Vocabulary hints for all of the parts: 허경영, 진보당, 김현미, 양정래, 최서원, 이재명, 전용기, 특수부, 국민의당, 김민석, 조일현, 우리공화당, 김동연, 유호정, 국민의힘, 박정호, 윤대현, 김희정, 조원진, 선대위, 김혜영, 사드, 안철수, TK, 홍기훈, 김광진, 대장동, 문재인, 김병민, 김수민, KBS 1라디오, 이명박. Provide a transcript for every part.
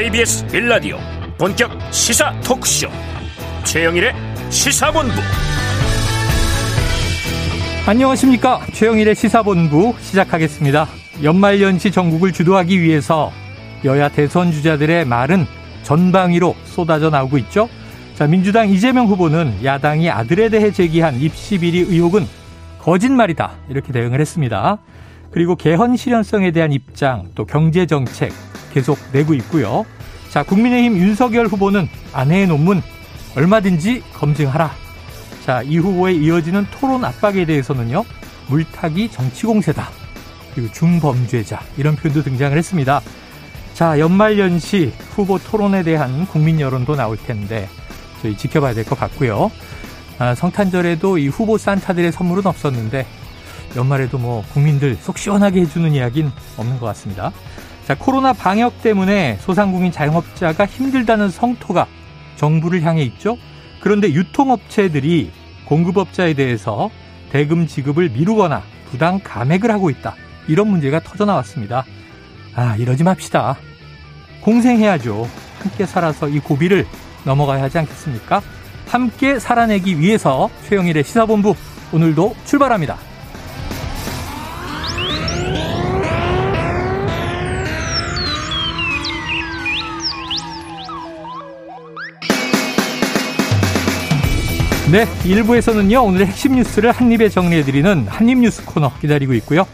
KBS 1라디오 본격 시사 토크쇼 최영일의 시사본부. 안녕하십니까. 최영일의 시사본부 시작하겠습니다. 연말연시 전국을 주도하기 위해서 여야 대선 주자들의 말은 전방위로 쏟아져 나오고 있죠. 자, 민주당 이재명 후보는 야당이 아들에 대해 제기한 입시 비리 의혹은 거짓말이다, 이렇게 대응을 했습니다. 그리고 개헌 실현성에 대한 입장, 또 경제정책 계속 내고 있고요. 자, 국민의힘 윤석열 후보는 아내의 논문 얼마든지 검증하라. 자, 이 후보에 이어지는 토론 압박에 대해서는요, 물타기 정치공세다, 그리고 중범죄자, 이런 표현도 등장을 했습니다. 자, 연말연시 후보 토론에 대한 국민 여론도 나올 텐데 저희 지켜봐야 될 것 같고요. 아, 성탄절에도 이 후보 산타들의 선물은 없었는데 연말에도 뭐 국민들 속 시원하게 해주는 이야기는 없는 것 같습니다. 자, 코로나 방역 때문에 소상공인 자영업자가 힘들다는 성토가 정부를 향해 있죠. 그런데 유통업체들이 공급업자에 대해서 대금 지급을 미루거나 부당 감액을 하고 있다, 이런 문제가 터져나왔습니다. 아, 이러지 맙시다. 공생해야죠. 함께 살아서 이 고비를 넘어가야 하지 않겠습니까? 함께 살아내기 위해서 최영일의 시사본부 오늘도 출발합니다. 네, 1부에서는요, 오늘의 핵심 뉴스를 한입에 정리해드리는 한입뉴스 코너 기다리고 있고요.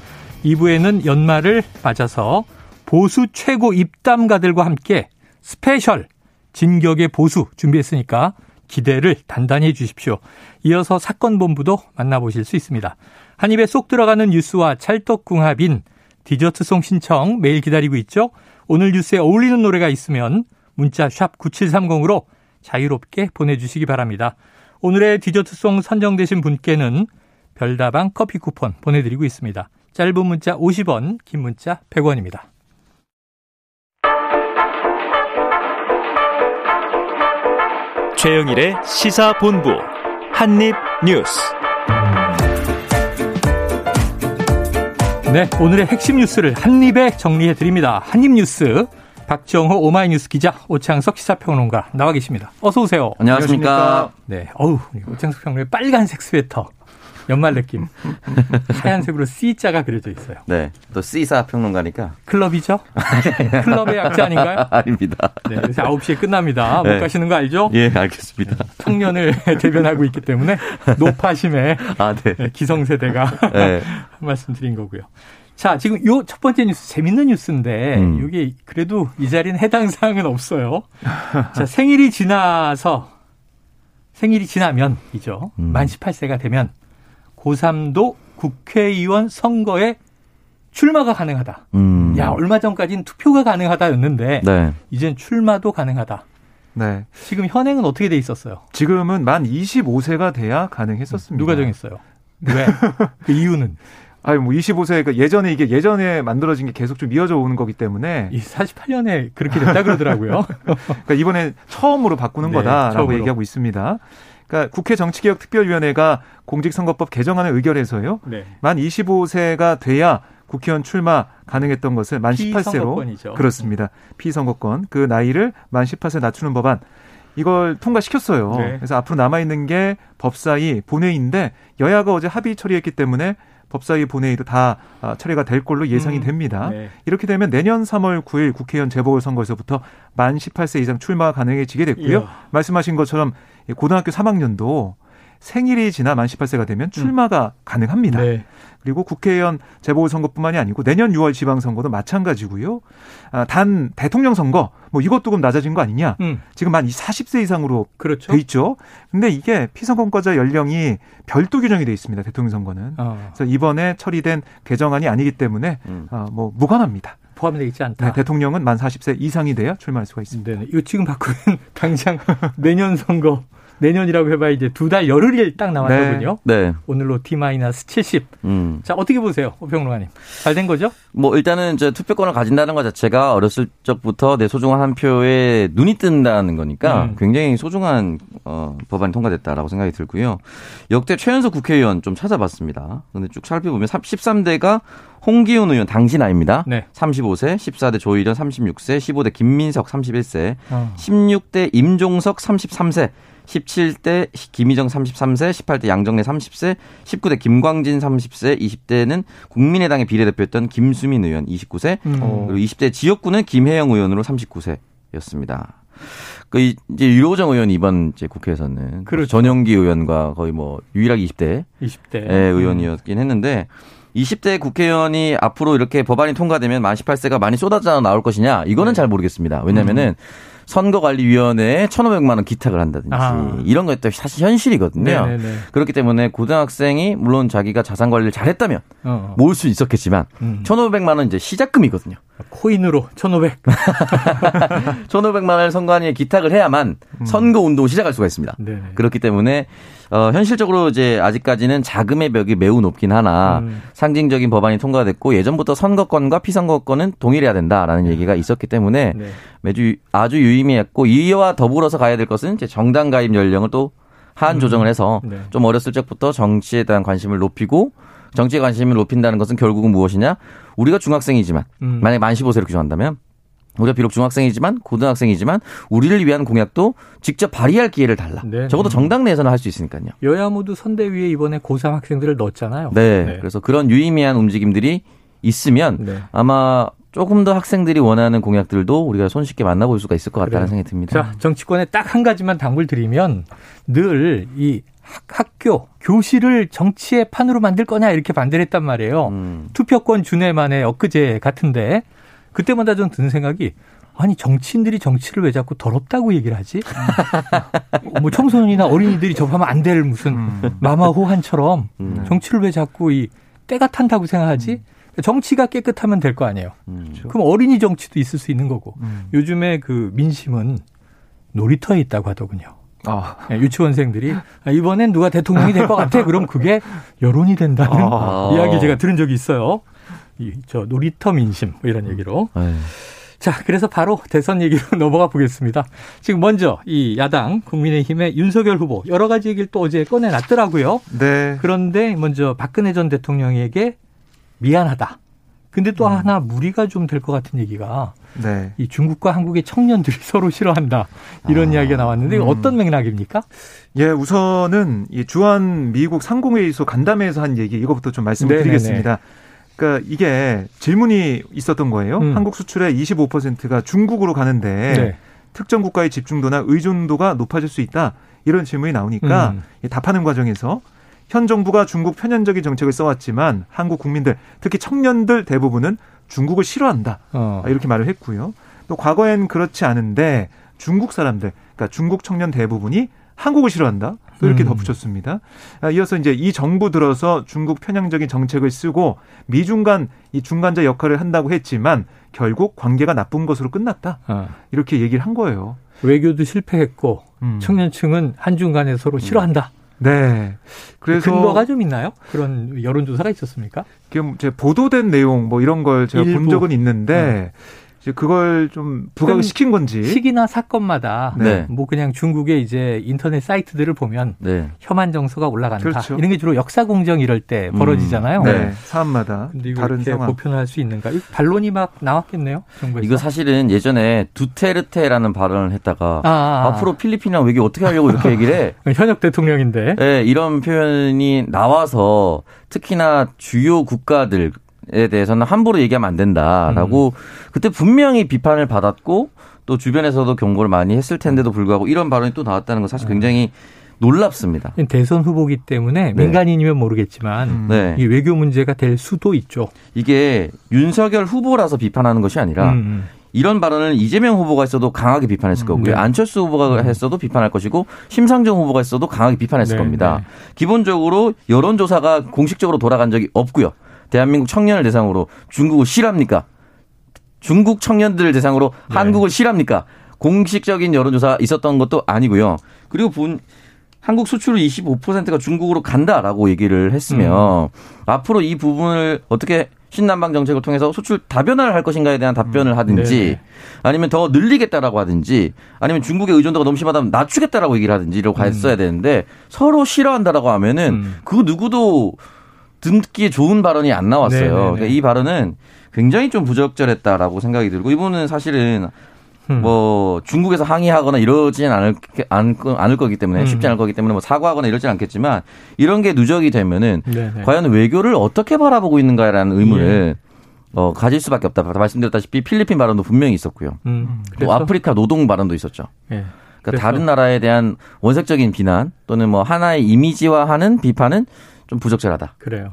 2부에는 연말을 맞아서 보수 최고 입담가들과 함께 스페셜 진격의 보수 준비했으니까 기대를 단단히 해주십시오. 이어서 사건본부도 만나보실 수 있습니다. 한입에 쏙 들어가는 뉴스와 찰떡궁합인 디저트송 신청 매일 기다리고 있죠. 오늘 뉴스에 어울리는 노래가 있으면 문자 샵 9730으로 자유롭게 보내주시기 바랍니다. 오늘의 디저트송 선정되신 분께는 별다방 커피 쿠폰 보내드리고 있습니다. 짧은 문자 50원, 긴 문자 100원입니다. 최영일의 시사본부 한입뉴스. 네, 오늘의 핵심 뉴스를 한입에 정리해드립니다. 한입뉴스. 박정호 오마이뉴스 기자, 오창석 시사평론가 나와 계십니다. 어서 오세요. 안녕하십니까. 네, 어우, 오창석 평론가의 빨간색 스웨터. 연말 느낌. 하얀색으로 C자가 그려져 있어요. 네, 또 C사 평론가니까. 클럽이죠? 클럽의 약자 아닌가요? 아닙니다. 네, 그래서 9시에 끝납니다. 못 가시는 거 알죠? 예, 알겠습니다. 청년을 대변하고 있기 때문에 노파심에 기성세대가 말씀드린 거고요. 자, 지금 요 첫 번째 뉴스, 재밌는 뉴스인데, 이게 그래도 이 자리는 해당 사항은 없어요. 자, 생일이 지나면이죠. 만 18세가 되면 고3도 국회의원 선거에 출마가 가능하다. 야, 얼마 전까지는 투표가 가능하다였는데, 이젠 출마도 가능하다. 네. 지금 현행은 어떻게 돼 있었어요? 지금은 만 25세가 돼야 가능했었습니다. 누가 정했어요? 왜? 그 이유는? 아니, 뭐, 25세, 그러니까 예전에 만들어진 게 계속 좀 이어져 오는 거기 때문에. 48년에 그렇게 됐다 그러더라고요. 그러니까 이번에 처음으로 바꾸는 거다라고 처음으로 얘기하고 있습니다. 그러니까 국회 정치개혁특별위원회가 공직선거법 개정안을 의결해서요. 만 25세가 돼야 국회의원 출마 가능했던 것을 만 18세로. 피선거권이죠. 그렇습니다. 피선거권. 그 나이를 만 18세 낮추는 법안. 이걸 통과시켰어요. 네. 그래서 앞으로 남아있는 게 법사위, 본회의인데 여야가 어제 합의 처리했기 때문에 법사위 본회의도 다 처리가 될 걸로 예상이 됩니다. 네. 이렇게 되면 내년 3월 9일 국회의원 재보궐선거에서부터 만 18세 이상 출마가 가능해지게 됐고요. 예. 말씀하신 것처럼 고등학교 3학년도 생일이 지나 만 18세가 되면 출마가 가능합니다. 네. 그리고 국회의원 재보궐선거뿐만이 아니고 내년 6월 지방선거도 마찬가지고요. 단 대통령 선거 뭐 이것도 그럼 낮아진 거 아니냐. 지금 만 40세 이상으로 그렇죠. 돼 있죠. 근데 이게 피선거권자 연령이 별도 규정이 돼 있습니다. 대통령 선거는. 그래서 이번에 처리된 개정안이 아니기 때문에 뭐 무관합니다. 포함되어 있지 않다. 네, 대통령은 만 40세 이상이 돼야 출마할 수가 있습니다. 네네. 이거 지금 바꾸면 당장 내년 선거 내년이라고 해봐야 이제 두 달 열흘이 딱 남았더군요. 네. 오늘로 D-70. 자, 어떻게 보세요, 오평론가님? 잘 된 거죠? 뭐 일단은 이제 투표권을 가진다는 것 자체가 어렸을 적부터 내 소중한 한 표에 눈이 뜬다는 거니까 굉장히 소중한 법안이 통과됐다라고 생각이 들고요. 역대 최연소 국회의원 좀 찾아봤습니다. 그런데 쭉 살펴보면 13대가 홍기훈 의원 당시 나이입니다. 네. 35세, 14대 조일현 36세, 15대 김민석 31세, 16대 임종석 33세, 17대 김희정 33세, 18대 양정래 30세, 19대 김광진 30세, 20대는 국민의당의 비례대표였던 김수민 의원 29세, 그리고 20대 지역구는 김혜영 의원으로 39세였습니다. 그 이제 유호정 의원 이번 이제 국회에서는 그렇죠. 전용기 의원과 거의 뭐 유일하게 20대 의원이었긴 했는데 20대 국회의원이 앞으로 이렇게 법안이 통과되면 만 18세가 많이 쏟아져 나올 것이냐? 이거는 네. 잘 모르겠습니다. 왜냐면은 선거관리위원회에 1,500만 원 기탁을 한다든지 이런 것도 사실 현실이거든요. 네네네. 그렇기 때문에 고등학생이 물론 자기가 자산 관리를 잘했다면 모을 수 있었겠지만 1,500만 원 이제 시작금이거든요. 코인으로 1,500. 1,500만 원을 선관위에 기탁을 해야만 선거 운동을 시작할 수가 있습니다. 네네. 그렇기 때문에 현실적으로 이제 아직까지는 자금의 벽이 매우 높긴 하나 상징적인 법안이 통과됐고 예전부터 선거권과 피선거권은 동일해야 된다라는 얘기가 있었기 때문에 네. 매주 아주 유의미했고 이와 더불어서 가야 될 것은 이제 정당 가입 연령을 또 하한 조정을 해서 네. 좀 어렸을 적부터 정치에 대한 관심을 높이고 정치에 관심을 높인다는 것은 결국은 무엇이냐? 우리가 중학생이지만 만약에 만 15세를 규정한다면 우리가 비록 중학생이지만 고등학생이지만 우리를 위한 공약도 직접 발의할 기회를 달라. 네. 적어도 정당 내에서는 할 수 있으니까요. 여야 모두 선대위에 이번에 고3 학생들을 넣었잖아요. 네. 네. 그래서 그런 유의미한 움직임들이 있으면 네. 아마 조금 더 학생들이 원하는 공약들도 우리가 손쉽게 만나볼 수가 있을 것 같다는 생각이 듭니다. 자, 정치권에 딱 한 가지만 당부를 드리면 늘 이 학교, 교실을 정치의 판으로 만들 거냐 이렇게 반대를 했단 말이에요. 투표권 준회만의 엊그제 같은데 그때마다 저는 드는 생각이 아니 정치인들이 정치를 왜 자꾸 더럽다고 얘기를 하지? 뭐 청소년이나 어린이들이 접하면 안 될 무슨 마마호한처럼 정치를 왜 자꾸 이 때가 탄다고 생각하지? 정치가 깨끗하면 될 거 아니에요. 그렇죠. 그럼 어린이 정치도 있을 수 있는 거고 요즘에 그 민심은 놀이터에 있다고 하더군요. 유치원생들이 이번엔 누가 대통령이 될 것 같아. 그럼 그게 여론이 된다는 이야기 제가 들은 적이 있어요. 저 놀이터 민심 이런 얘기로. 자, 그래서 바로 대선 얘기로 넘어가 보겠습니다. 지금 먼저 이 야당 국민의힘의 윤석열 후보 여러 가지 얘기를 또 어제 꺼내놨더라고요. 네. 그런데 먼저 박근혜 전 대통령에게 미안하다. 근데 또 하나 무리가 좀 될 것 같은 얘기가 네. 이 중국과 한국의 청년들이 서로 싫어한다. 이런 이야기가 나왔는데 어떤 맥락입니까? 예, 우선은 이 주한 미국 상공회의소 간담회에서 한 얘기 이거부터 좀 말씀을 드리겠습니다. 그러니까 이게 질문이 있었던 거예요. 한국 수출의 25%가 중국으로 가는데 네. 특정 국가의 집중도나 의존도가 높아질 수 있다. 이런 질문이 나오니까 답하는 과정에서 현 정부가 중국 편향적인 정책을 써왔지만 한국 국민들, 특히 청년들 대부분은 중국을 싫어한다. 이렇게 말을 했고요. 또 과거엔 그렇지 않은데 중국 사람들, 그러니까 중국 청년 대부분이 한국을 싫어한다. 또 이렇게 덧붙였습니다. 이어서 이제 이 정부 들어서 중국 편향적인 정책을 쓰고 미중 간 이 중간자 역할을 한다고 했지만 결국 관계가 나쁜 것으로 끝났다. 이렇게 얘기를 한 거예요. 외교도 실패했고 청년층은 한중 간에 서로 싫어한다. 네. 그래서 근거가 좀 있나요? 그런 여론조사가 있었습니까? 지금 제 보도된 내용 뭐 이런 걸 제가 본 적은 있는데 이제 그걸 좀 부각을 시킨 건지 시기나 사건마다 네. 뭐 그냥 중국의 이제 인터넷 사이트들을 보면 네. 혐한 정서가 올라간다. 그렇죠. 이런 게 주로 역사 공정 이럴 때 벌어지잖아요. 네. 사안마다 근데 이거 다른 상황 보편화할 수 있는가? 이 반론이 막 나왔겠네요. 정부에서. 이거 사실은 예전에 두테르테라는 발언을 했다가 앞으로 필리핀이랑 외교 어떻게 하려고 이렇게 얘기를 해. 현역 대통령인데. 네, 이런 표현이 나와서 특히나 주요 국가들 에 대해서는 함부로 얘기하면 안 된다라고 그때 분명히 비판을 받았고 또 주변에서도 경고를 많이 했을 텐데도 불구하고 이런 발언이 또 나왔다는 건 사실 굉장히 놀랍습니다. 대선 후보기 때문에 네. 민간인이면 모르겠지만 네. 이게 외교 문제가 될 수도 있죠. 이게 윤석열 후보라서 비판하는 것이 아니라 이런 발언을 이재명 후보가 했어도 강하게 비판했을 거고요. 네. 안철수 후보가 했어도 비판할 것이고 심상정 후보가 했어도 강하게 비판했을 네. 겁니다. 네. 기본적으로 여론조사가 공식적으로 돌아간 적이 없고요. 대한민국 청년을 대상으로 중국을 싫어합니까? 중국 청년들을 대상으로 네. 한국을 싫어합니까? 공식적인 여론조사 있었던 것도 아니고요. 그리고 한국 수출을 25%가 중국으로 간다라고 얘기를 했으며 앞으로 이 부분을 어떻게 신남방 정책을 통해서 수출 다변화를 할 것인가에 대한 답변을 하든지 네네. 아니면 더 늘리겠다라고 하든지 아니면 중국의 의존도가 너무 심하다면 낮추겠다라고 얘기를 하든지 이러고 했어야 되는데 서로 싫어한다라고 하면은 그 누구도 듣기에 좋은 발언이 안 나왔어요. 그러니까 이 발언은 굉장히 좀 부적절했다라고 생각이 들고 이 부분은 사실은 뭐 중국에서 항의하거나 이러진 않을 거기 때문에 쉽지 않을 거기 때문에 뭐 사과하거나 이러진 않겠지만 이런 게 누적이 되면은 네네. 과연 외교를 어떻게 바라보고 있는가라는 의문을 가질 수밖에 없다. 말씀드렸다시피 필리핀 발언도 분명히 있었고요. 또 아프리카 노동 발언도 있었죠. 네. 그러니까 다른 나라에 대한 원색적인 비난 또는 뭐 하나의 이미지화하는 비판은 좀 부적절하다. 그래요.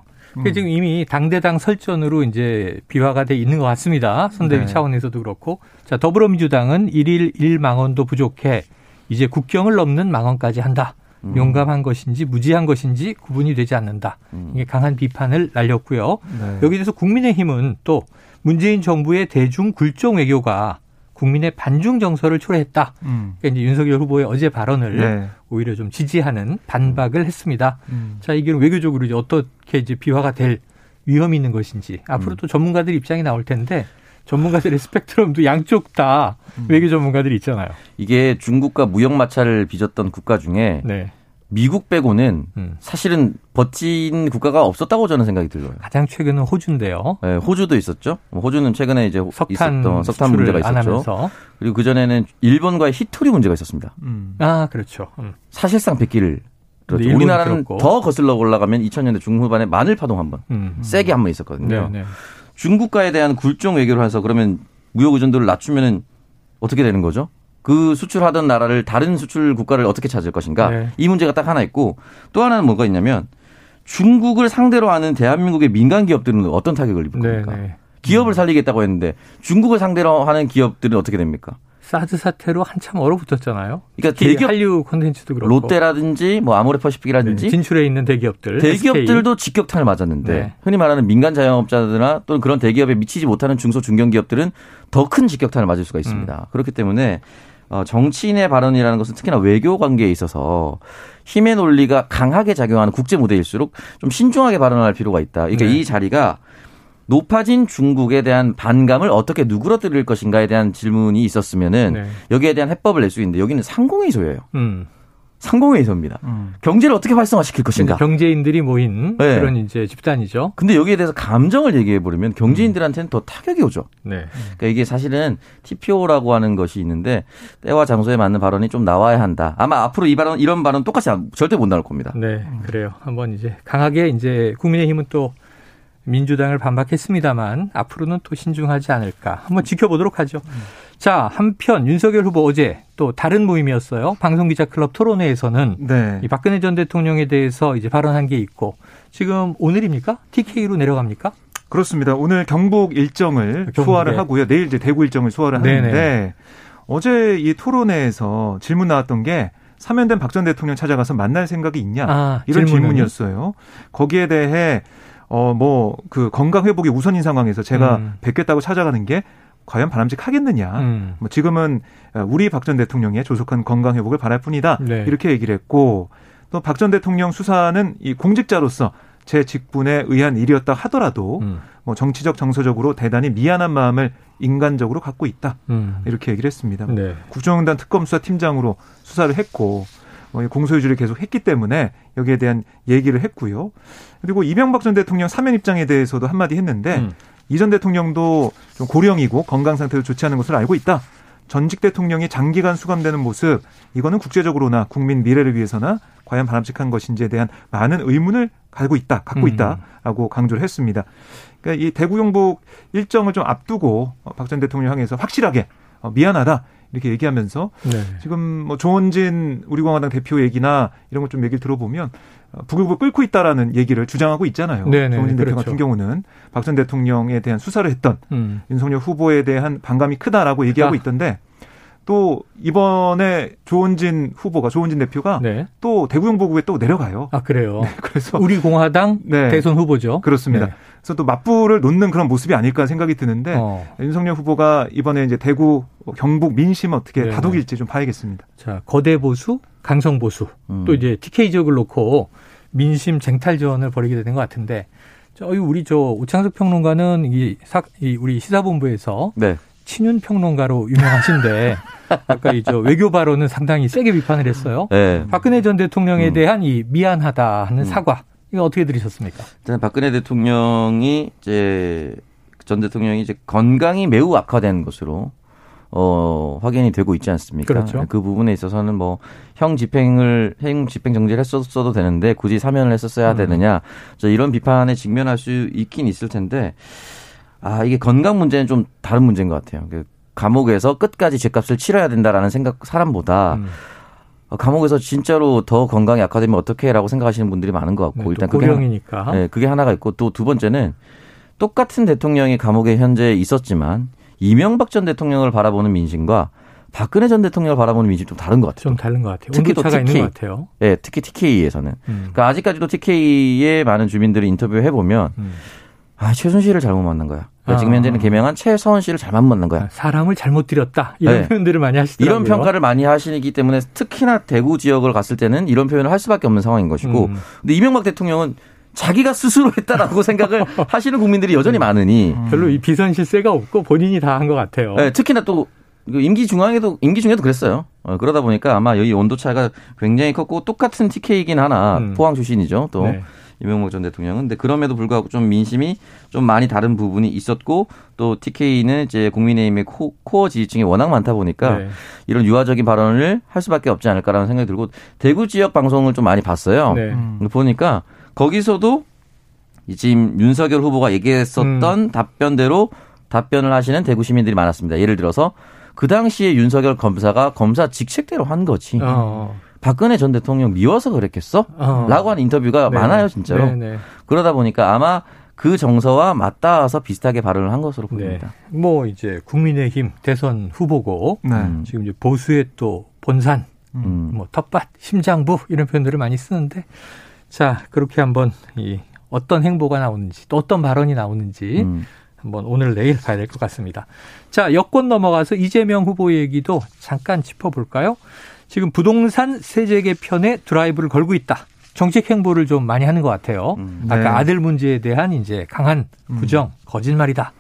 지금 이미 당대당 설전으로 이제 비화가 돼 있는 것 같습니다. 선대위 차원에서도 그렇고. 자, 더불어민주당은 1일 1망원도 부족해. 이제 국경을 넘는 망언까지 한다. 용감한 것인지 무지한 것인지 구분이 되지 않는다. 이게 강한 비판을 날렸고요. 여기 대해서 국민의힘은 또 문재인 정부의 대중 굴종 외교가 국민의 반중 정서를 초래했다. 그러니까 이제 윤석열 후보의 어제 발언을 오히려 좀 지지하는 반박을 했습니다. 자, 이게 외교적으로 이제 어떻게 이제 비화가 될 위험이 있는 것인지 앞으로 또 전문가들 입장이 나올 텐데 전문가들의 스펙트럼도 양쪽 다 외교 전문가들이 있잖아요. 이게 중국과 무역 마찰을 빚었던 국가 중에 미국 빼고는 사실은 버틴 국가가 없었다고 저는 생각이 들어요. 가장 최근은 호주인데요. 네, 호주도 있었죠. 호주는 최근에 이제 석탄 문제가 있었죠. 하면서. 그리고 그 전에는 일본과의 히토리 문제가 있었습니다. 아, 그렇죠. 사실상 백기를 들었죠. 우리나라는 더 거슬러 올라가면 2000년대 중후반에 마늘 파동 한 번, 세게 한 번 있었거든요. 네, 네. 중국과에 대한 굴종 외교를 해서 그러면 무역 의존도를 낮추면은 어떻게 되는 거죠? 그 수출하던 나라를 다른 수출 국가를 어떻게 찾을 것인가 이 문제가 딱 하나 있고 또 하나는 뭐가 있냐면 중국을 상대로 하는 대한민국의 민간 기업들은 어떤 타격을 입을 겁니까? 기업을 살리겠다고 했는데 중국을 상대로 하는 기업들은 어떻게 됩니까? 사드 사태로 한참 얼어붙었잖아요. 그러니까 대기업 한류 콘텐츠도 그렇고 롯데라든지 뭐 아모레퍼시픽이라든지 진출해 있는 대기업들도 직격탄을 맞았는데 흔히 말하는 민간 자영업자들이나 또는 그런 대기업에 미치지 못하는 중소 중견기업들은 더 큰 직격탄을 맞을 수가 있습니다. 그렇기 때문에 정치인의 발언이라는 것은 특히나 외교 관계에 있어서 힘의 논리가 강하게 작용하는 국제 무대일수록 좀 신중하게 발언할 필요가 있다. 그러니까 이 자리가 높아진 중국에 대한 반감을 어떻게 누그러뜨릴 것인가에 대한 질문이 있었으면은 여기에 대한 해법을 낼 수 있는데 여기는 상공회의소예요. 상공회의소입니다. 경제를 어떻게 활성화시킬 것인가. 경제인들이 모인 그런 이제 집단이죠. 근데 여기에 대해서 감정을 얘기해 버리면 경제인들한테는 더 타격이 오죠. 그러니까 이게 사실은 TPO라고 하는 것이 있는데 때와 장소에 맞는 발언이 좀 나와야 한다. 아마 앞으로 이런 발언 똑같이 절대 못 나올 겁니다. 네, 그래요. 한번 이제 강하게 이제 국민의힘은 또 민주당을 반박했습니다만 앞으로는 또 신중하지 않을까. 한번 지켜보도록 하죠. 자, 한편 윤석열 후보 어제 또 다른 모임이었어요. 방송기자클럽 토론회에서는 이 박근혜 전 대통령에 대해서 이제 발언한 게 있고 지금 오늘입니까? TK로 내려갑니까? 그렇습니다. 오늘 경북 일정을 소화를 하고요. 내일 이제 대구 일정을 소화를 하는데 어제 이 토론회에서 질문 나왔던 게 사면된 박 전 대통령 찾아가서 만날 생각이 있냐? 이런 질문이었어요. 거기에 대해 그 건강 회복이 우선인 상황에서 제가 뵙겠다고 찾아가는 게 과연 바람직하겠느냐. 뭐 지금은 우리 박 전 대통령의 조속한 건강 회복을 바랄 뿐이다. 이렇게 얘기를 했고 또 박 전 대통령 수사는 이 공직자로서 제 직분에 의한 일이었다 하더라도 뭐 정치적 정서적으로 대단히 미안한 마음을 인간적으로 갖고 있다. 이렇게 얘기를 했습니다. 국정농단 특검수사 팀장으로 수사를 했고 공소유지를 계속 했기 때문에 여기에 대한 얘기를 했고요. 그리고 이명박 전 대통령 사면 입장에 대해서도 한마디 했는데 이 전 대통령도 좀 고령이고 건강 상태도 좋지 않은 것을 알고 있다. 전직 대통령이 장기간 수감되는 모습 이거는 국제적으로나 국민 미래를 위해서나 과연 바람직한 것인지에 대한 많은 의문을 갖고 있다라고 강조를 했습니다. 그러니까 이 대구 경북 일정을 좀 앞두고 박 전 대통령 향해서 확실하게 미안하다. 이렇게 얘기하면서 지금 뭐 조원진 우리공화당 대표 얘기나 이런 것 좀 얘기를 들어보면 북을 끓고 있다라는 얘기를 주장하고 있잖아요. 조원진 대표 같은 경우는 박 전 대통령에 대한 수사를 했던 윤석열 후보에 대한 반감이 크다라고 얘기하고 있던데 또 이번에 조원진 대표가 네. 또 대구용보구에 또 내려가요. 아 그래요. 네, 그래서 우리공화당 네. 대선 후보죠. 그렇습니다. 네. 그래서 또 맞불을 놓는 그런 모습이 아닐까 생각이 드는데 윤석열 후보가 이번에 이제 대구 경북 민심 어떻게 네네. 다독일지 좀 봐야겠습니다. 자 거대 보수, 강성 보수 또 이제 TK 지역을 놓고 민심 쟁탈전을 벌이게 되는 것 같은데 우리 오창석 평론가는 우리 시사본부에서. 네. 친윤 평론가로 유명하신데 아까 외교 발언은 상당히 세게 비판을 했어요. 네. 박근혜 전 대통령에 대한 이 미안하다 하는 사과 이거 어떻게 들으셨습니까? 일단 박근혜 대통령이 전 대통령이 건강이 매우 악화된 것으로 확인이 되고 있지 않습니까? 그렇죠. 그 부분에 있어서는 형 집행 정지를 했어도 되는데 굳이 사면을 했었어야 되느냐 이런 비판에 직면할 수 있긴 있을 텐데. 아, 이게 건강 문제는 좀 다른 문제인 것 같아요. 감옥에서 끝까지 죗값을 치러야 된다라는 생각 사람보다 감옥에서 진짜로 더 건강이 악화되면 어떡해라고 생각하시는 분들이 많은 것 같고 네, 일단 고령이니까. 그게 하나가 있고 또 두 번째는 똑같은 대통령이 감옥에 현재 있었지만 이명박 전 대통령을 바라보는 민심과 박근혜 전 대통령을 바라보는 민심이 좀 다른 것 같아요. 좀 다른 것 같아요. 온도차가 있는 것 같아요. 네, 특히 TK에서는. 그러니까 아직까지도 TK의 많은 주민들을 인터뷰해보면 최순실을 잘못 만난 거야. 그러니까 지금 현재는 개명한 최서원 씨를 잘못 만난 거야. 사람을 잘못 들였다. 이런 표현들을 많이 하시더라고요. 이런 평가를 많이 하시기 때문에 특히나 대구 지역을 갔을 때는 이런 표현을 할 수밖에 없는 상황인 것이고 근데 이명박 대통령은 자기가 스스로 했다라고 생각을 하시는 국민들이 여전히 많으니 별로 이 비선실세가 없고 본인이 다 한 것 같아요. 네, 특히나 또 임기 중에도 그랬어요. 그러다 보니까 아마 여기 온도차가 굉장히 컸고 똑같은 TK이긴 하나 포항 출신이죠. 또. 네. 이명박 전 대통령은 근데 그럼에도 불구하고 좀 민심이 좀 많이 다른 부분이 있었고 또 TK는 이제 국민의힘의 코어 지지층이 워낙 많다 보니까 네. 이런 유화적인 발언을 할 수밖에 없지 않을까라는 생각이 들고 대구 지역 방송을 좀 많이 봤어요. 네. 보니까 거기서도 지금 윤석열 후보가 얘기했었던 답변대로 답변을 하시는 대구 시민들이 많았습니다. 예를 들어서 그 당시에 윤석열 검사가 검사 직책대로 한 거지. 박근혜 전 대통령 미워서 그랬겠어? 라고 하는 인터뷰가 네. 많아요, 진짜로. 네, 네. 그러다 보니까 아마 그 정서와 맞닿아서 비슷하게 발언을 한 것으로 보입니다. 네. 국민의힘 대선 후보고, 지금 보수의 또 본산, 텃밭, 심장부, 이런 표현들을 많이 쓰는데, 자, 그렇게 한번 어떤 행보가 나오는지, 또 어떤 발언이 나오는지, 한번 오늘 내일 봐야 될 것 같습니다. 자, 여권 넘어가서 이재명 후보 얘기도 잠깐 짚어볼까요? 지금 부동산 세제 개편에 드라이브를 걸고 있다. 정책 행보를 좀 많이 하는 것 같아요. 네. 아까 아들 문제에 대한 강한 부정, 거짓말이다.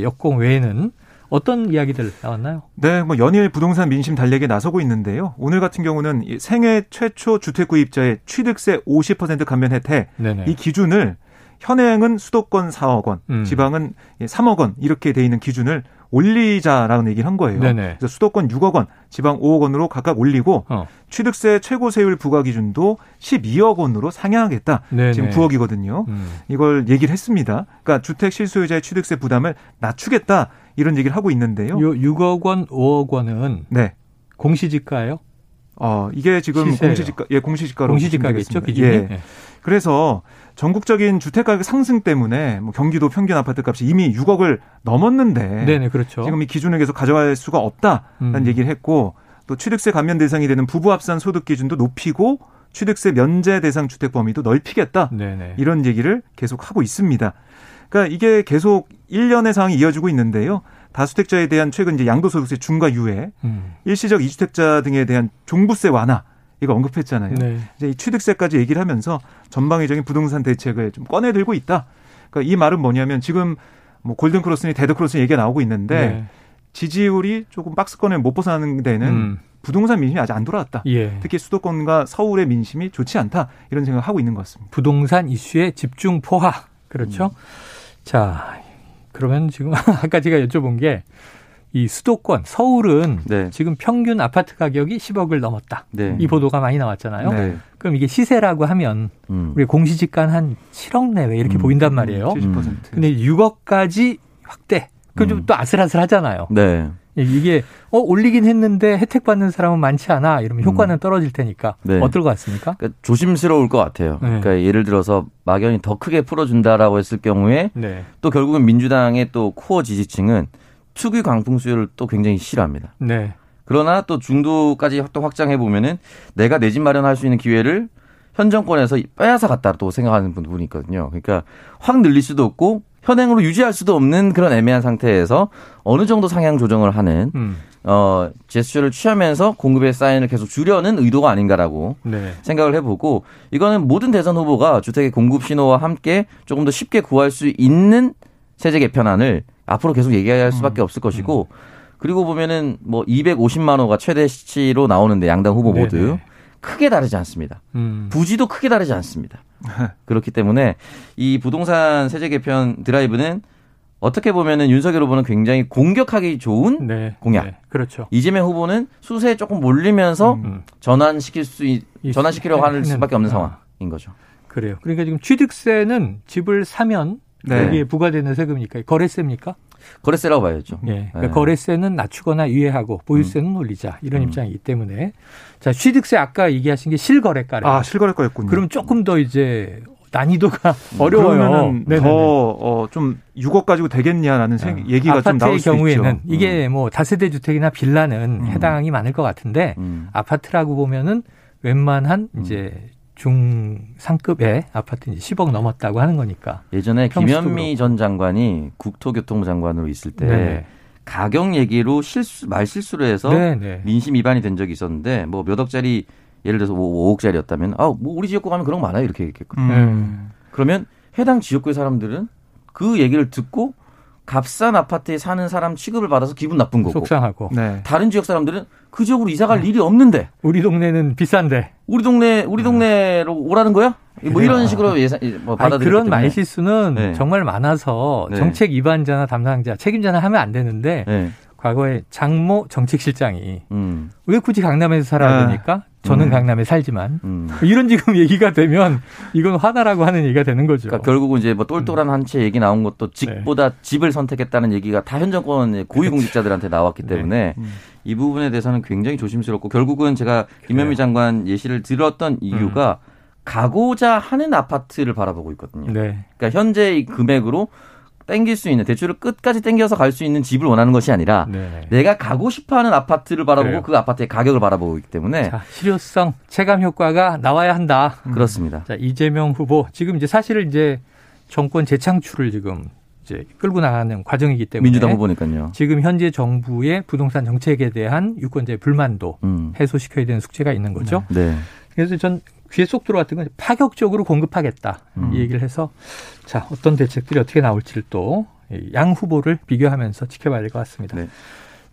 역공 외에는 어떤 이야기들 나왔나요? 네, 연일 부동산 민심 달리기에 나서고 있는데요. 오늘 같은 경우는 생애 최초 주택 구입자의 취득세 50% 감면 혜택 네네. 이 기준을 현행은 수도권 4억 원, 지방은 3억 원 이렇게 돼 있는 기준을 올리자라는 얘기를 한 거예요. 네네. 그래서 수도권 6억 원, 지방 5억 원으로 각각 올리고 취득세 최고 세율 부과 기준도 12억 원으로 상향하겠다. 네네. 지금 9억이거든요. 이걸 얘기를 했습니다. 그러니까 주택 실소유자의 취득세 부담을 낮추겠다 이런 얘기를 하고 있는데요. 6억 원, 5억 원은 네. 공시지가예요? 이게 지금 시세예요. 공시지가로 공시지가겠죠, 기준이. 예. 네. 그래서 전국적인 주택 가격 상승 때문에 경기도 평균 아파트 값이 이미 6억을 넘었는데 네네, 그렇죠. 지금 이 기준을 계속 가져갈 수가 없다라는 얘기를 했고 또 취득세 감면 대상이 되는 부부 합산 소득 기준도 높이고 취득세 면제 대상 주택 범위도 넓히겠다. 네네. 이런 얘기를 계속 하고 있습니다. 그러니까 이게 계속 일련의 상황이 이어지고 있는데요. 다주택자에 대한 최근 양도소득세 중과 유예, 일시적 2주택자 등에 대한 종부세 완화 이거 언급했잖아요. 네. 이제 이 취득세까지 얘기를 하면서 전방위적인 부동산 대책을 좀 꺼내들고 있다. 그러니까 이 말은 뭐냐면 지금 골든크로스니 데드크로스니 얘기가 나오고 있는데 네. 지지율이 조금 박스권을 못 벗어나는 데는 부동산 민심이 아직 안 돌아왔다. 예. 특히 수도권과 서울의 민심이 좋지 않다. 이런 생각을 하고 있는 것 같습니다. 부동산 이슈에 집중 포화. 그렇죠. 자, 그러면 지금 아까 제가 여쭤본 게 이 수도권 서울은 네. 지금 평균 아파트 가격이 10억을 넘었다. 네. 이 보도가 많이 나왔잖아요. 네. 그럼 이게 시세라고 하면 우리 공시지가는 한 7억 내외 이렇게 보인단 말이에요. 70%. 근데 6억까지 확대. 그럼 좀 또 아슬아슬하잖아요. 네. 이게 올리긴 했는데 혜택 받는 사람은 많지 않아. 이러면 효과는 떨어질 테니까 네. 어떨 것 같습니까? 그러니까 조심스러울 것 같아요. 네. 그러니까 예를 들어서 막연히 더 크게 풀어준다라고 했을 경우에 네. 또 결국은 민주당의 또 코어 지지층은 투기 강풍 수요를 또 굉장히 싫어합니다. 네. 그러나 또 중도까지 또 확장해보면은 내가 내 집 마련할 수 있는 기회를 현 정권에서 빼앗아 갔다고 생각하는 분이 있거든요. 그러니까 확 늘릴 수도 없고 현행으로 유지할 수도 없는 그런 애매한 상태에서 어느 정도 상향 조정을 하는 제스처를 취하면서 공급의 사인을 계속 줄여는 의도가 아닌가라고 네. 생각을 해보고 이거는 모든 대선 후보가 주택의 공급 신호와 함께 조금 더 쉽게 구할 수 있는 세제 개편안을 앞으로 계속 얘기할 수밖에 없을 것이고 그리고 보면은 뭐 250만 호가 최대치로 나오는데 양당 후보 모두 네네. 크게 다르지 않습니다. 부지도 크게 다르지 않습니다. 그렇기 때문에 이 부동산 세제 개편 드라이브는 어떻게 보면은 윤석열 후보는 굉장히 공격하기 좋은 네, 공약. 네, 그렇죠. 이재명 후보는 수세에 조금 몰리면서 전환시키려고 하는 수밖에 없는 상황인 거죠. 그래요. 그러니까 지금 취득세는 집을 사면 네. 여기에 부과되는 세금이니까 거래세입니까? 거래세라고 봐야죠. 예, 그러니까 네. 거래세는 낮추거나 유예하고 보유세는 올리자 이런 입장이기 때문에 자 취득세 아까 얘기하신 게 실거래가래요. 아 실거래가였군요. 그럼 조금 더 이제 난이도가 어려워요. 더 좀 6억 가지고 되겠냐라는 얘기가 좀 나올 수 있죠. 아파트의 경우에는 이게 뭐 다세대 주택이나 빌라는 해당이 많을 것 같은데 아파트라고 보면은 웬만한 이제 중상급의 아파트 이제 10억 넘었다고 하는 거니까. 예전에 김현미 전 장관이 국토교통부 장관으로 있을 때 네네. 가격 얘기로 말실수를 해서 네네. 민심 위반이 된 적이 있었는데 뭐 몇 억짜리 예를 들어서 뭐 5억짜리였다면 아, 뭐 우리 지역구 가면 그런 거 많아요 이렇게 얘기했거든요. 그러면 해당 지역구의 사람들은 그 얘기를 듣고 값싼 아파트에 사는 사람 취급을 받아서 기분 나쁜 거고. 속상하고. 네. 다른 지역 사람들은 그 지역으로 이사갈 일이 없는데. 우리 동네는 비싼데. 우리 동네로 오라는 거야? 뭐 그래요. 이런 식으로 받아들였기 때문에. 그런 말실수는 네. 정말 많아서 네. 정책 위반자나 담당자, 책임자나 하면 안 되는데 네. 과거에 장모 정책실장이 왜 굳이 강남에서 살아야 되니까? 저는 강남에 살지만 이런 지금 얘기가 되면 이건 화나라고 하는 얘기가 되는 거죠. 그러니까 결국은 이제 뭐 똘똘한 한 채 얘기 나온 것도 집보다 네. 집을 선택했다는 얘기가 다 현 정권의 고위공직자들한테 나왔기 때문에 네. 이 부분에 대해서는 굉장히 조심스럽고 결국은 제가 김현미 장관 예시를 들었던 이유가 가고자 하는 아파트를 바라보고 있거든요. 네. 그러니까 현재 이 금액으로 땡길 수 있는 대출을 끝까지 땡겨서 갈 수 있는 집을 원하는 것이 아니라 네. 내가 가고 싶어하는 아파트를 바라보고 그래요. 그 아파트의 가격을 바라보고 있기 때문에 자, 실효성, 체감 효과가 나와야 한다. 그렇습니다. 자, 이재명 후보 지금 이제 사실은 이제 정권 재창출을 지금 이제 끌고 나가는 과정이기 때문에 민주당 후보니까요. 지금 현재 정부의 부동산 정책에 대한 유권자의 불만도 해소시켜야 되는 숙제가 있는 거죠. 네. 네. 그래서 전 귀에 쏙 들어왔던 건 파격적으로 공급하겠다 이 얘기를 해서 자 어떤 대책들이 어떻게 나올지를 또 양 후보를 비교하면서 지켜봐야 될 것 같습니다. 네.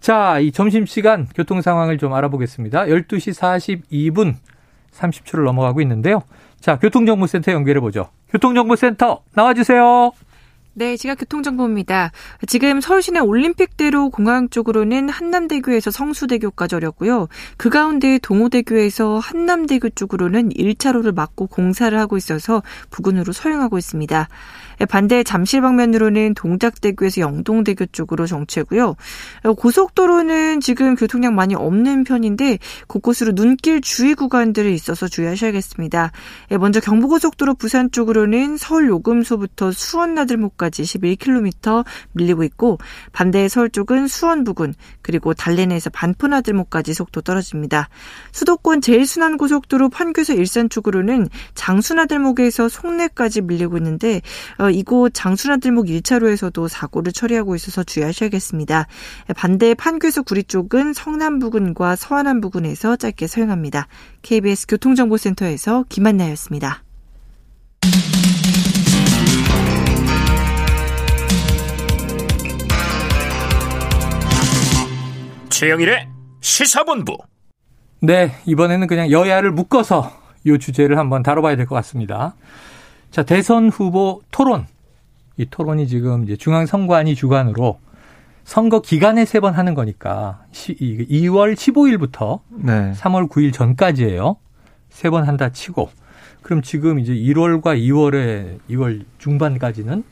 자, 이 점심시간 교통 상황을 좀 알아보겠습니다. 12시 42분 30초를 넘어가고 있는데요. 자, 교통정보센터 연결해보죠. 교통정보센터 나와주세요. 네, 지각 교통정보입니다. 지금 서울시내 올림픽대로 공항 쪽으로는 한남대교에서 성수대교까지 어렵고요. 그 가운데 동호대교에서 한남대교 쪽으로는 1차로를 막고 공사를 하고 있어서 부근으로 서행하고 있습니다. 반대 잠실 방면으로는 동작대교에서 영동대교 쪽으로 정체고요. 고속도로는 지금 교통량 많이 없는 편인데 곳곳으로 눈길 주의 구간들이 있어서 주의하셔야겠습니다. 먼저 경부고속도로 부산 쪽으로는 서울 요금소부터 수원 나들목까지 11km 밀리고 있고 반대 서울 쪽은 수원 부근 그리고 달래내에서 반포나들목까지 속도 떨어집니다. 수도권 제1순환고속도로 판교에서 일산 쪽으로는 장수나들목에서 송내까지 밀리고 있는데 이곳 장수나들목 1차로에서도 사고를 처리하고 있어서 주의하셔야겠습니다. 반대 판교에서 구리 쪽은 성남 부근과 서안안 부근에서 짧게 서행합니다. KBS 교통정보센터에서 김한나였습니다. 최영일의 시사본부. 네, 이번에는 그냥 여야를 묶어서 이 주제를 한번 다뤄봐야 될 것 같습니다. 자, 대선 후보 토론. 이 토론이 지금 이제 중앙선관위 주관으로 선거 기간에 3번 하는 거니까 2월 15일부터 네. 3월 9일 전까지예요. 3번 한다 치고. 그럼 지금 이제 1월과 2월 중반까지는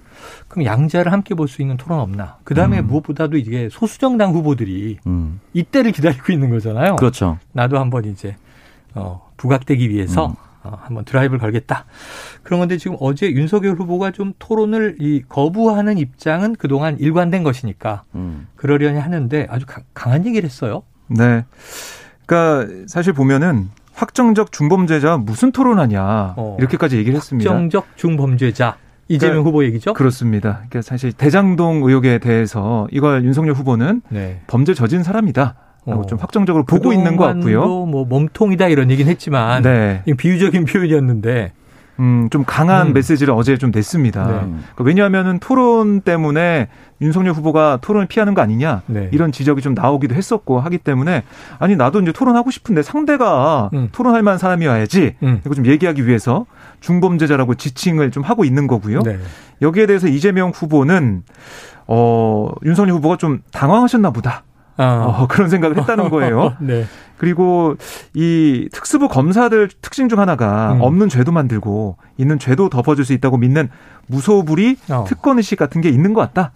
그럼 양자를 함께 볼 수 있는 토론 없나? 그다음에 무엇보다도 이게 소수정당 후보들이 이때를 기다리고 있는 거잖아요. 그렇죠. 나도 한번 이제 부각되기 위해서 한번 드라이브를 걸겠다. 그런 건데 지금 어제 윤석열 후보가 좀 토론을 거부하는 입장은 그동안 일관된 것이니까 그러려니 하는데 아주 강한 얘기를 했어요. 네. 그러니까 사실 보면은 확정적 중범죄자 무슨 토론하냐 이렇게까지 얘기를 했습니다. 확정적 중범죄자. 이재명 후보 얘기죠? 그렇습니다. 그러니까 사실 대장동 의혹에 대해서 이걸 윤석열 후보는 범죄 저지른 사람이다. 라고 좀 확정적으로 보고 있는 것 같고요. 뭐 몸통이다 이런 얘기는 했지만 비유적인 표현이었는데 좀 강한 메시지를 어제 좀 냈습니다. 그러니까 왜냐하면은 토론 때문에 윤석열 후보가 토론을 피하는 거 아니냐 이런 지적이 좀 나오기도 했었고 하기 때문에 아니 나도 이제 토론하고 싶은데 상대가 토론할 만한 사람이 와야지 이거 좀 얘기하기 위해서 중범죄자라고 지칭을 좀 하고 있는 거고요. 네. 여기에 대해서 이재명 후보는 윤석열 후보가 좀 당황하셨나 보다. 그런 생각을 했다는 거예요. 네. 그리고 이 특수부 검사들 특징 중 하나가 없는 죄도 만들고 있는 죄도 덮어줄 수 있다고 믿는 무소불위 특권의식 같은 게 있는 것 같다.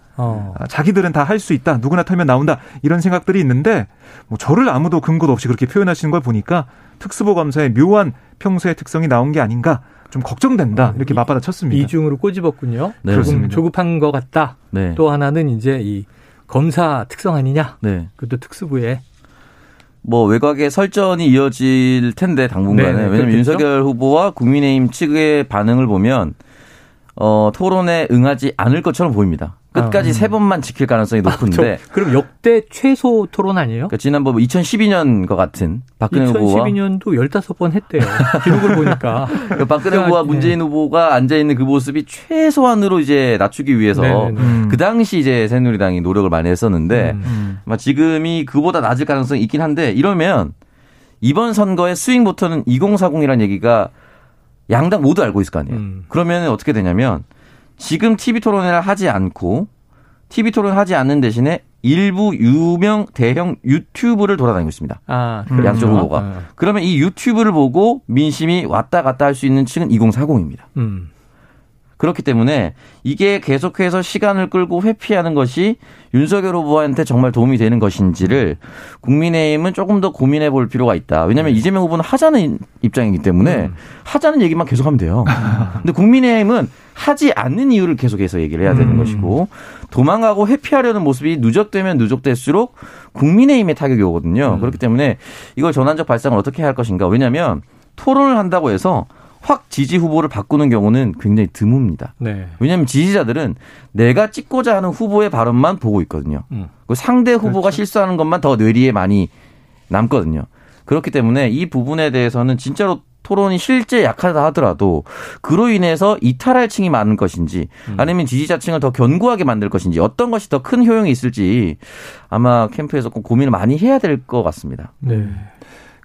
자기들은 다 할 수 있다. 누구나 털면 나온다. 이런 생각들이 있는데 뭐 저를 아무도 근거도 없이 그렇게 표현하시는 걸 보니까 특수부 검사의 묘한 평소의 특성이 나온 게 아닌가. 좀 걱정된다. 이렇게 맞받아쳤습니다. 이중으로 꼬집었군요. 네. 그렇습니다. 조급한 것 같다. 네. 또 하나는 이제 이 검사 특성 아니냐? 네. 그것도 특수부에. 뭐 외곽의 설전이 이어질 텐데 당분간은. 네네, 왜냐하면 그렇겠죠? 윤석열 후보와 국민의힘 측의 반응을 보면 토론에 응하지 않을 것처럼 보입니다. 끝까지 세 번만 지킬 가능성이 높은데. 그럼 역대 최소 토론 아니에요? 그러니까 지난번 2012년과 같은 박근혜 2012년도 후보와. 2012년도 15번 했대요. 기록을 보니까. 그러니까 박근혜 후보와 문재인 후보가 앉아있는 그 모습이 최소한으로 이제 낮추기 위해서 그 당시 이제 새누리당이 노력을 많이 했었는데 지금이 그보다 낮을 가능성이 있긴 한데 이러면 이번 선거의 스윙부터는 2040이라는 얘기가 양당 모두 알고 있을 거 아니에요. 그러면 어떻게 되냐면 지금 TV 토론회를 하지 않고 TV 토론을 하지 않는 대신에 일부 유명 대형 유튜브를 돌아다니고 있습니다. 양쪽 후보가. 그러면 이 유튜브를 보고 민심이 왔다 갔다 할 수 있는 층은 2040입니다. 그렇기 때문에 이게 계속해서 시간을 끌고 회피하는 것이 윤석열 후보한테 정말 도움이 되는 것인지를 국민의힘은 조금 더 고민해 볼 필요가 있다. 왜냐하면 이재명 후보는 하자는 입장이기 때문에 하자는 얘기만 계속하면 돼요. 근데 국민의힘은 하지 않는 이유를 계속해서 얘기를 해야 되는 것이고 도망가고 회피하려는 모습이 누적되면 누적될수록 국민의힘에 타격이 오거든요. 그렇기 때문에 이걸 전환적 발상을 어떻게 해야 할 것인가. 왜냐하면 토론을 한다고 해서 확 지지 후보를 바꾸는 경우는 굉장히 드뭅니다. 네. 왜냐하면 지지자들은 내가 찍고자 하는 후보의 발언만 보고 있거든요. 상대 후보가 실수하는 것만 더 뇌리에 많이 남거든요. 그렇기 때문에 이 부분에 대해서는 진짜로 토론이 실제 약하다 하더라도 그로 인해서 이탈할 층이 많은 것인지 아니면 지지자층을 더 견고하게 만들 것인지 어떤 것이 더 큰 효용이 있을지 아마 캠프에서 꼭 고민을 많이 해야 될 것 같습니다. 네.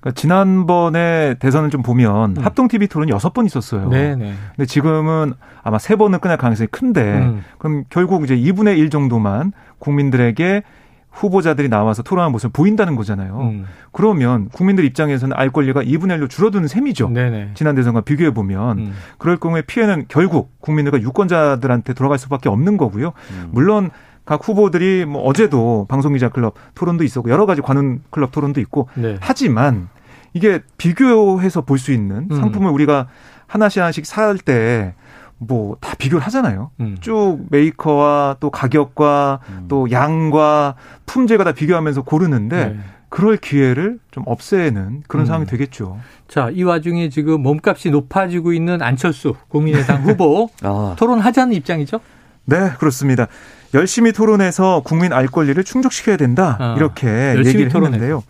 그러니까 지난번에 대선을 좀 보면 합동 TV 토론이 6번 있었어요. 네네. 근데 지금은 아마 3번은 끝날 가능성이 큰데 그럼 결국 이제 2분의 1 정도만 국민들에게 후보자들이 나와서 토론하는 모습을 보인다는 거잖아요. 그러면 국민들 입장에서는 알 권리가 2분의 1로 줄어드는 셈이죠. 네네. 지난 대선과 비교해보면. 그럴 경우에 피해는 결국 국민들과 유권자들한테 돌아갈 수밖에 없는 거고요. 물론 각 후보들이 뭐 어제도 방송기자클럽 토론도 있었고 여러 가지 관훈클럽 토론도 있고 하지만 이게 비교해서 볼 수 있는 상품을 우리가 하나씩 하나씩 살 때 뭐 다 비교를 하잖아요. 쭉 메이커와 또 가격과 또 양과 품질과 다 비교하면서 고르는데 그럴 기회를 좀 없애는 그런 상황이 되겠죠. 자, 이 와중에 지금 몸값이 높아지고 있는 안철수 국민의당 후보 토론하자는 입장이죠? 네, 그렇습니다. 열심히 토론해서 국민 알 권리를 충족시켜야 된다. 이렇게 얘기를 했는데요.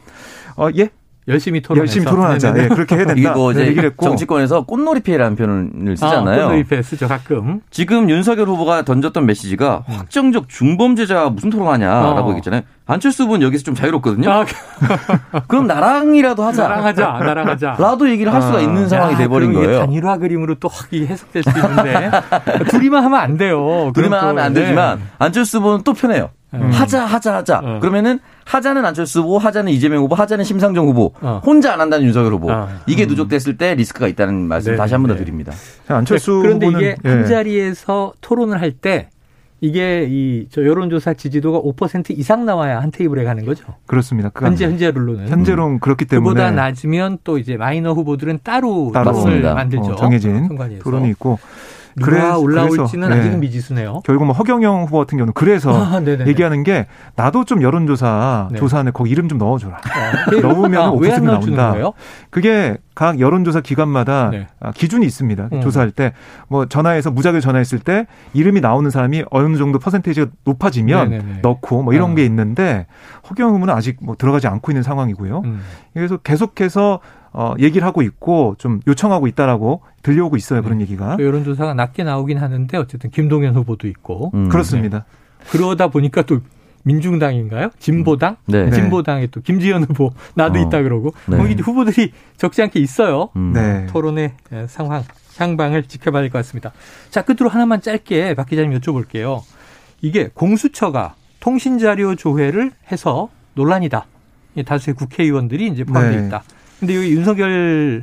열심히 토론하자. 네, 그렇게 해야 된다. 이거 이제 얘기를 했고. 정치권에서 꽃놀이 피해라는 표현을 쓰잖아요. 꽃놀이 피해 쓰죠, 가끔. 지금 윤석열 후보가 던졌던 메시지가 확정적 중범죄자 무슨 토론하냐라고 얘기했잖아요. 안철수 후보는 여기서 좀 자유롭거든요. 그럼 나랑이라도 하자. 나랑 하자. 라도 얘기를 할 수가 있는 상황이 돼버린 거예요. 단일화 그림으로 또 확 해석될 수 있는데. 둘이만 하면 안 돼요. 둘이만 하면 안 되지만 안철수 후보는 또 편해요. 하자. 그러면은 하자는 안철수 후보, 하자는 이재명 후보, 하자는 심상정 후보. 혼자 안 한다는 윤석열 후보. 이게 누적됐을 때 리스크가 있다는 말씀 다시 한 번 더 드립니다. 안철수 그런데 후보는 이게 한 자리에서 토론을 할 때 이게 이 여론조사 지지도가 5% 이상 나와야 한 테이블에 가는 거죠. 그렇습니다. 현재로는. 현재로는 그렇기 때문에. 그보다 낮으면 또 이제 마이너 후보들은 따로 맞습니다. 만들죠. 정해진 토론이 있고. 누가 올라올지는 네. 아직은 미지수네요. 결국 뭐 허경영 후보 같은 경우는 그래서 얘기하는 게 나도 좀 여론조사 네. 조사 안에 거기 이름 좀 넣어줘라. 넣으면 오차수가 나온다. 거예요? 그게 각 여론조사 기관마다 네. 기준이 있습니다. 조사할 때 뭐 전화해서 무작위로 전화했을 때 이름이 나오는 사람이 어느 정도 퍼센테이지가 높아지면 네네네. 넣고 뭐 이런 게 있는데 허경영 후보는 아직 뭐 들어가지 않고 있는 상황이고요. 그래서 계속해서 얘기를 하고 있고 좀 요청하고 있다라고 들려오고 있어요. 네. 그런 얘기가. 여론조사가 낮게 나오긴 하는데 어쨌든 김동연 후보도 있고. 그렇습니다. 네. 그러다 보니까 또 민중당인가요? 진보당? 네. 진보당에 또 김지연 후보 나도 있다 그러고. 네. 거기 후보들이 적지 않게 있어요. 네. 토론의 상황, 향방을 지켜봐야 될 것 같습니다. 자, 끝으로 하나만 짧게 박 기자님 여쭤볼게요. 이게 공수처가 통신자료 조회를 해서 논란이다. 다수의 국회의원들이 이제 포함되어 네. 있다. 근데 여기 윤석열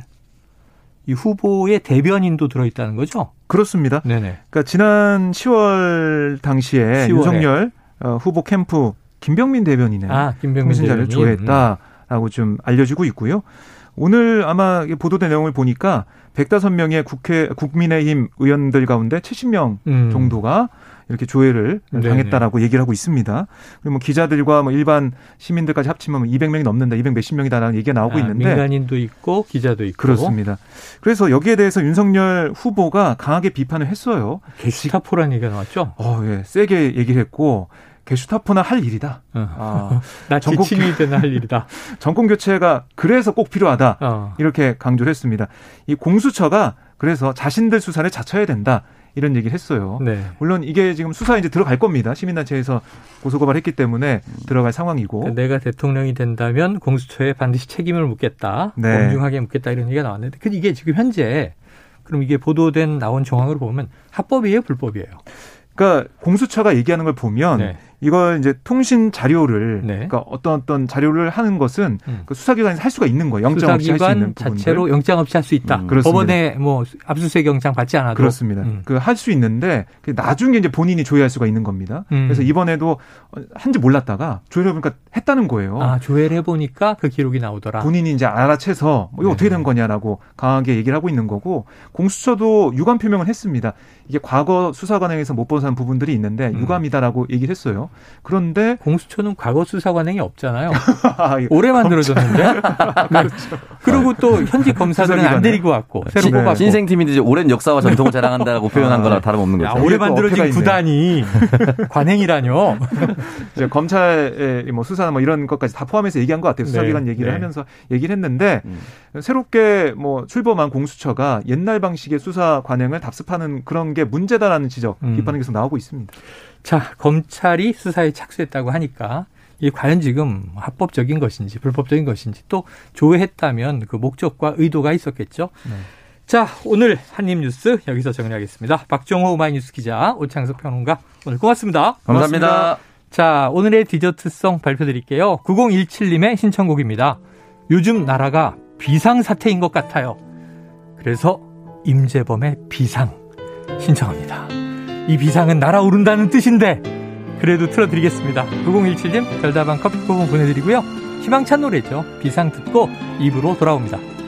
이 후보의 대변인도 들어있다는 거죠? 그렇습니다. 네네. 그러니까 지난 10월 당시에 10월에. 윤석열 후보 캠프 김병민 대변인의 통신자를 조회했다라고 좀 알려지고 있고요. 오늘 아마 보도된 내용을 보니까 105명의 국민의힘 의원들 가운데 70명 정도가 이렇게 조회를 당했다라고 네네. 얘기를 하고 있습니다. 그리고 뭐 기자들과 뭐 일반 시민들까지 합치면 200명이 넘는다, 200 몇십 명이다라는 얘기가 나오고 있는데. 민간인도 있고 기자도 있고. 그렇습니다. 그래서 여기에 대해서 윤석열 후보가 강하게 비판을 했어요. 게슈타포라는 얘기가 나왔죠? 예. 세게 얘기를 했고. 게슈타포나 할 일이다. 나 지친이 되나 할 일이다. 정권교체가 그래서 꼭 필요하다. 이렇게 강조를 했습니다. 이 공수처가 그래서 자신들 수사를 자처해야 된다. 이런 얘기를 했어요. 네. 물론 이게 지금 수사에 이제 들어갈 겁니다. 시민단체에서 고소고발했기 때문에 들어갈 상황이고. 내가 대통령이 된다면 공수처에 반드시 책임을 묻겠다. 네. 엄중하게 묻겠다 이런 얘기가 나왔는데 근데 이게 지금 현재 그럼 이게 보도된 나온 정황으로 보면 합법이에요? 불법이에요? 그러니까 공수처가 얘기하는 걸 보면 네. 이걸 이제 통신 자료를 네. 그러니까 어떤 자료를 하는 것은 그 수사기관에서 할 수가 있는 거예요. 영장 없이 할 수 있는 부분들. 자체로 영장 없이 할 수 있다. 법원에 뭐 압수수색 영장 받지 않아도. 그렇습니다. 그 할 수 있는데 나중에 이제 본인이 조회할 수가 있는 겁니다. 그래서 이번에도 한지 몰랐다가 조회를 해보니까 했다는 거예요. 조회를 해보니까 그 기록이 나오더라. 본인이 이제 알아채서 뭐 이거 어떻게 된 거냐라고 강하게 얘기를 하고 있는 거고 공수처도 유감 표명을 했습니다. 이게 과거 수사 관행에서 못 본 사람 부분들이 있는데 유감이다라고 얘기를 했어요. 그런데 공수처는 과거 수사 관행이 없잖아요. 올해 만들어졌는데. 그렇죠. 그리고 또 현직 검사들은 안 데리고 왔고 새로 뽑았고. 신생팀인데 이제 오랜 역사와 전통을 자랑한다라고 표현한 거나 다름없는 거죠. 올해 만들어진 구단이 관행이라뇨. 이제 검찰의 뭐 수사나 뭐 이런 것까지 다 포함해서 얘기한 것 같아요. 수사기관 네. 얘기를 네. 하면서 얘기를 했는데 새롭게 뭐 출범한 공수처가 옛날 방식의 수사 관행을 답습하는 그런 게 문제다라는 지적 비판이 계속 나오고 있습니다. 자, 검찰이 수사에 착수했다고 하니까 이게 과연 지금 합법적인 것인지 불법적인 것인지 또 조회했다면 그 목적과 의도가 있었겠죠. 네. 자, 오늘 한입뉴스 여기서 정리하겠습니다. 박정호 오마이뉴스 기자, 오창석 평론가 오늘 고맙습니다. 감사합니다. 고맙습니다. 자, 오늘의 디저트송 발표드릴게요. 9017님의 신청곡입니다. 요즘 나라가 비상사태인 것 같아요. 그래서 임재범의 비상 신청합니다. 이 비상은 날아오른다는 뜻인데 그래도 틀어드리겠습니다. 9017님 별다방 커피 쿠폰 보내드리고요. 희망찬 노래죠. 비상 듣고 2부로 돌아옵니다.